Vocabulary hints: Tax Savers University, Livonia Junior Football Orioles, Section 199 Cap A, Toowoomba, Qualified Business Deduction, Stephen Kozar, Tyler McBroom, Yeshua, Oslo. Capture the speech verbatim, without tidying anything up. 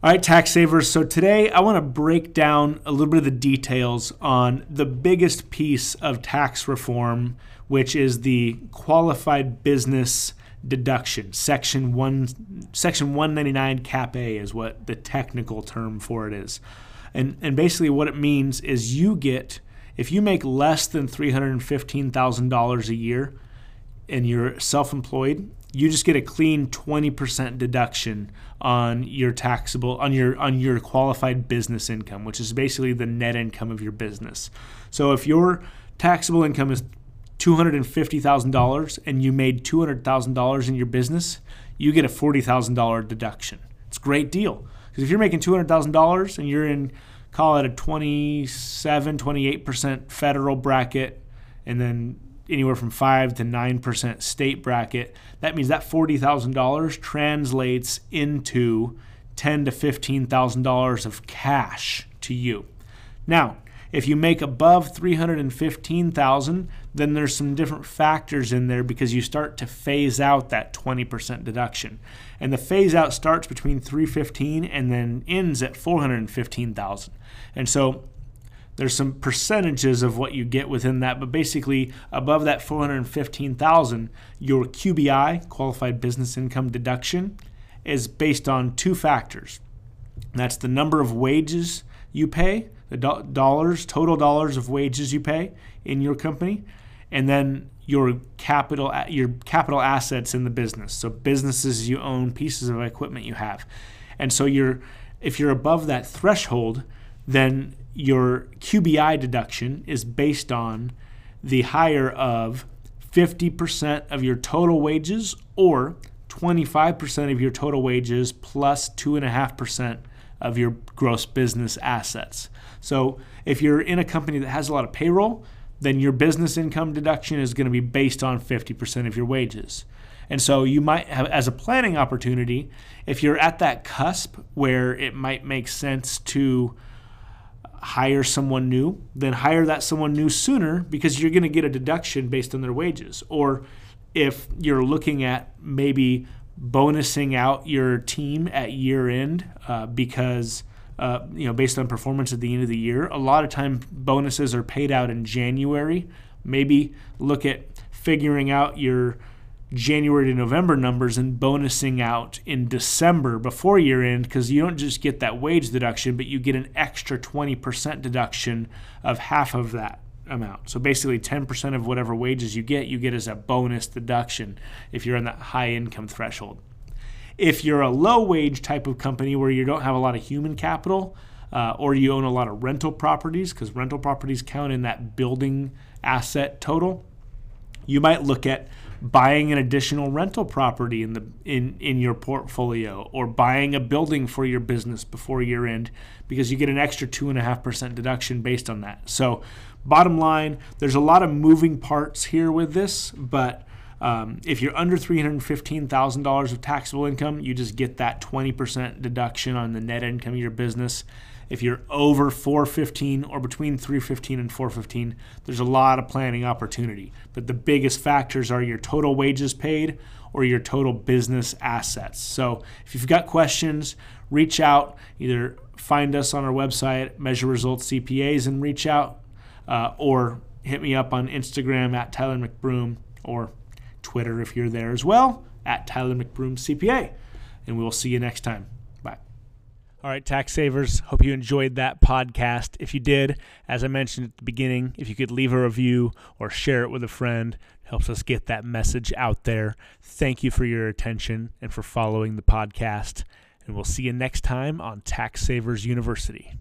All right, tax savers, so today I want to break down a little bit of the details on the biggest piece of tax reform, which is the Qualified Business Deduction. Section one, Section one ninety-nine Cap A is what the technical term for it is. And, and basically what it means is you get, if you make less than three hundred fifteen thousand dollars a year and you're self-employed, you just get a clean twenty percent deduction on your taxable on your on your qualified business income, which is basically the net income of your business. So if your taxable income is two hundred fifty thousand dollars and you made two hundred thousand dollars in your business, you get a forty thousand dollars deduction. It's a great deal, because if you're making two hundred thousand dollars and you're in, call it a twenty-seven, twenty-eight percent federal bracket, and then anywhere from five to nine percent state bracket, that means that forty thousand dollars translates into ten to fifteen thousand dollars of cash to you. Now, if you make above three hundred fifteen thousand dollars, then there's some different factors in there, because you start to phase out that twenty percent deduction. And the phase out starts between three hundred fifteen thousand dollars and then ends at four hundred fifteen thousand dollars. And so there's some percentages of what you get within that, but basically above that four hundred fifteen thousand dollars, your Q B I, Qualified Business Income Deduction, is based on two factors. That's the number of wages you pay, the do dollars, total dollars of wages you pay in your company, and then your capital, your capital assets in the business. So businesses you own, pieces of equipment you have. And so you're, if you're above that threshold, then your Q B I deduction is based on the higher of fifty percent of your total wages, or twenty-five percent of your total wages plus two point five percent of your gross business assets. So if you're in a company that has a lot of payroll, then your business income deduction is going to be based on fifty percent of your wages. And so you might have, as a planning opportunity, if you're at that cusp where it might make sense to hire someone new, then hire that someone new sooner, because you're going to get a deduction based on their wages. Or if you're looking at maybe bonusing out your team at year end uh, because, uh, you know, based on performance at the end of the year, a lot of time bonuses are paid out in January. Maybe look at figuring out your January to November numbers and bonusing out in December before year end, because you don't just get that wage deduction, but you get an extra twenty percent deduction of half of that amount. So basically ten percent of whatever wages you get, you get as a bonus deduction if you're on that high income threshold. If you're a low wage type of company where you don't have a lot of human capital, Uh, or you own a lot of rental properties, because rental properties count in that building asset total, you might look at buying an additional rental property in the in, in your portfolio, or buying a building for your business before year end, because you get an extra two and a half percent deduction based on that. So bottom line, there's a lot of moving parts here with this, but um, if you're under three hundred fifteen thousand dollars of taxable income, you just get that twenty percent deduction on the net income of your business. If you're over four fifteen, or between three fifteen and four fifteen, there's a lot of planning opportunity. But the biggest factors are your total wages paid or your total business assets. So if you've got questions, reach out. Either find us on our website, Measure Results C P As, and reach out, uh, or hit me up on Instagram at Tyler McBroom, or Twitter if you're there as well, at Tyler McBroom C P A. And we will see you next time. All right, tax savers, hope you enjoyed that podcast. If you did, as I mentioned at the beginning, if you could leave a review or share it with a friend, it helps us get that message out there. Thank you for your attention and for following the podcast, and we'll see you next time on Tax Savers University.